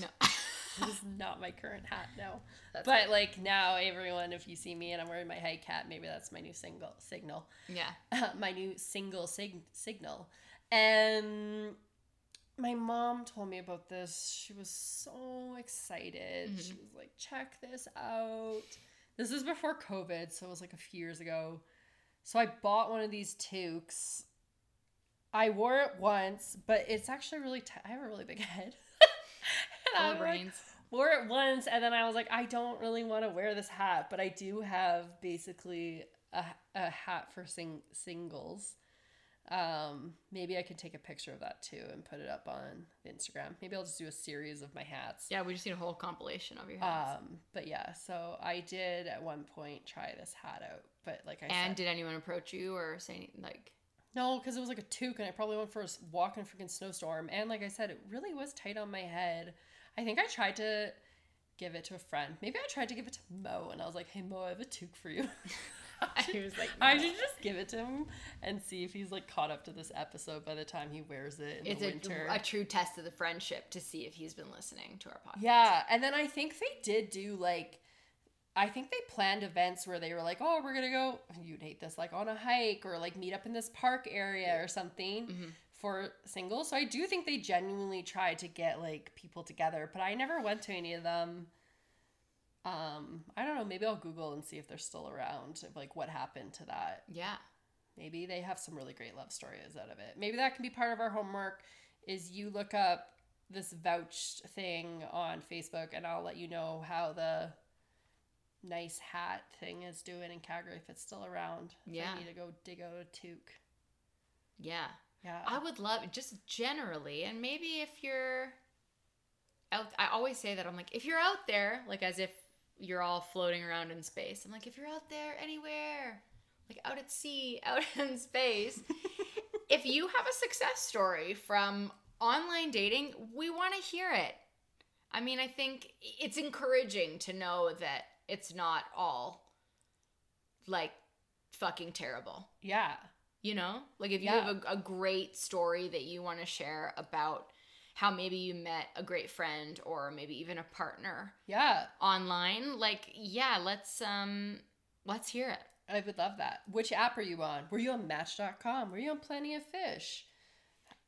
No. This is not my current hat, no. That's but it. Like now everyone, if you see me and I'm wearing my hike hat, maybe that's my new single signal. Yeah. Uh, my new single sig- signal. And my mom told me about this. She was so excited. Mm-hmm. She was like, check this out. This was before COVID, so it was like a few years ago. So I bought one of these toques. I wore it once, but it's actually really t- I have a really big head. And oh, I like, wore it once, and then I was like, I don't really want to wear this hat, but I do have basically a, a hat for sing- singles. Um, maybe I could take a picture of that too and put it up on Instagram. Maybe I'll just do a series of my hats. Yeah, we just need a whole compilation of your hats. Um, but yeah, so I did at one point try this hat out, but like I and said. And did anyone approach you or say anything like... No, because it was like a toque, and I probably went for a walk in a freaking snowstorm. And like I said, it really was tight on my head. I think I tried to give it to a friend. Maybe I tried to give it to Mo, and I was like, hey, Mo, I have a toque for you. She was like, no. I should just give it to him and see if he's like caught up to this episode by the time he wears it in it's the winter. It's a, a true test of the friendship to see if he's been listening to our podcast. Yeah, and then I think they did do like, I think they planned events where they were like, oh, we're going to go, you'd hate this, like on a hike or like meet up in this park area or something. Mm-hmm. For singles. So I do think they genuinely tried to get like people together, but I never went to any of them. Um, I don't know. Maybe I'll Google and see if they're still around, if, like what happened to that. Yeah. Maybe they have some really great love stories out of it. Maybe that can be part of our homework is you look up this Vouched thing on Facebook and I'll let you know how the nice hat thing is doing in Calgary, if it's still around. Yeah. I need to go dig out a toque. Yeah. Yeah. I would love, just generally, and maybe if you're out, I always say that, I'm like, if you're out there, like as if you're all floating around in space. I'm like, if you're out there anywhere, like out at sea, out in space, if you have a success story from online dating, we want to hear it. I mean, I think it's encouraging to know that it's not all like fucking terrible. Yeah. You know, like if you yeah. have a, a great story that you want to share about how maybe you met a great friend or maybe even a partner yeah. online, like, yeah, let's um, let's hear it. I would love that. Which app are you on? Were you on Match dot com? Were you on Plenty of Fish?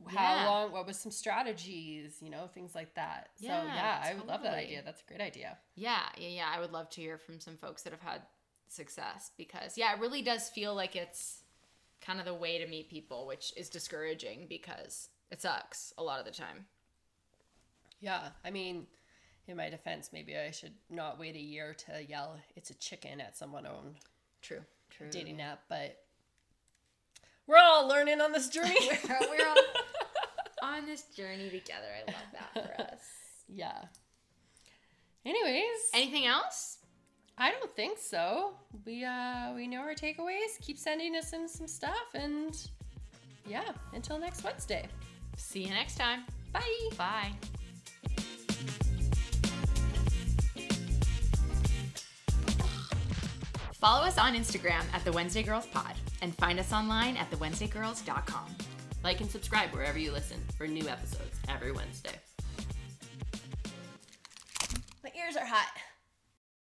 How yeah. long? What was some strategies? You know, things like that. Yeah, so, yeah, totally. I would love that idea. That's a great idea. Yeah, yeah, yeah. I would love to hear from some folks that have had success because, yeah, it really does feel like it's kind of the way to meet people, which is discouraging because it sucks a lot of the time. Yeah. I mean, in my defense, maybe I should not wait a year to yell it's a chicken at someone on true, true. dating app, but we're all learning on this journey. we're, we're all on this journey together. I love that for us. Yeah. Anyways. Anything else? I don't think so. We uh we know our takeaways. Keep sending us in some stuff, and yeah, until next Wednesday. See you next time. Bye. Bye. Follow us on Instagram at the Wednesday Girls Pod and find us online at the wednesday girls dot com. Like and subscribe wherever you listen for new episodes every Wednesday. My ears are hot.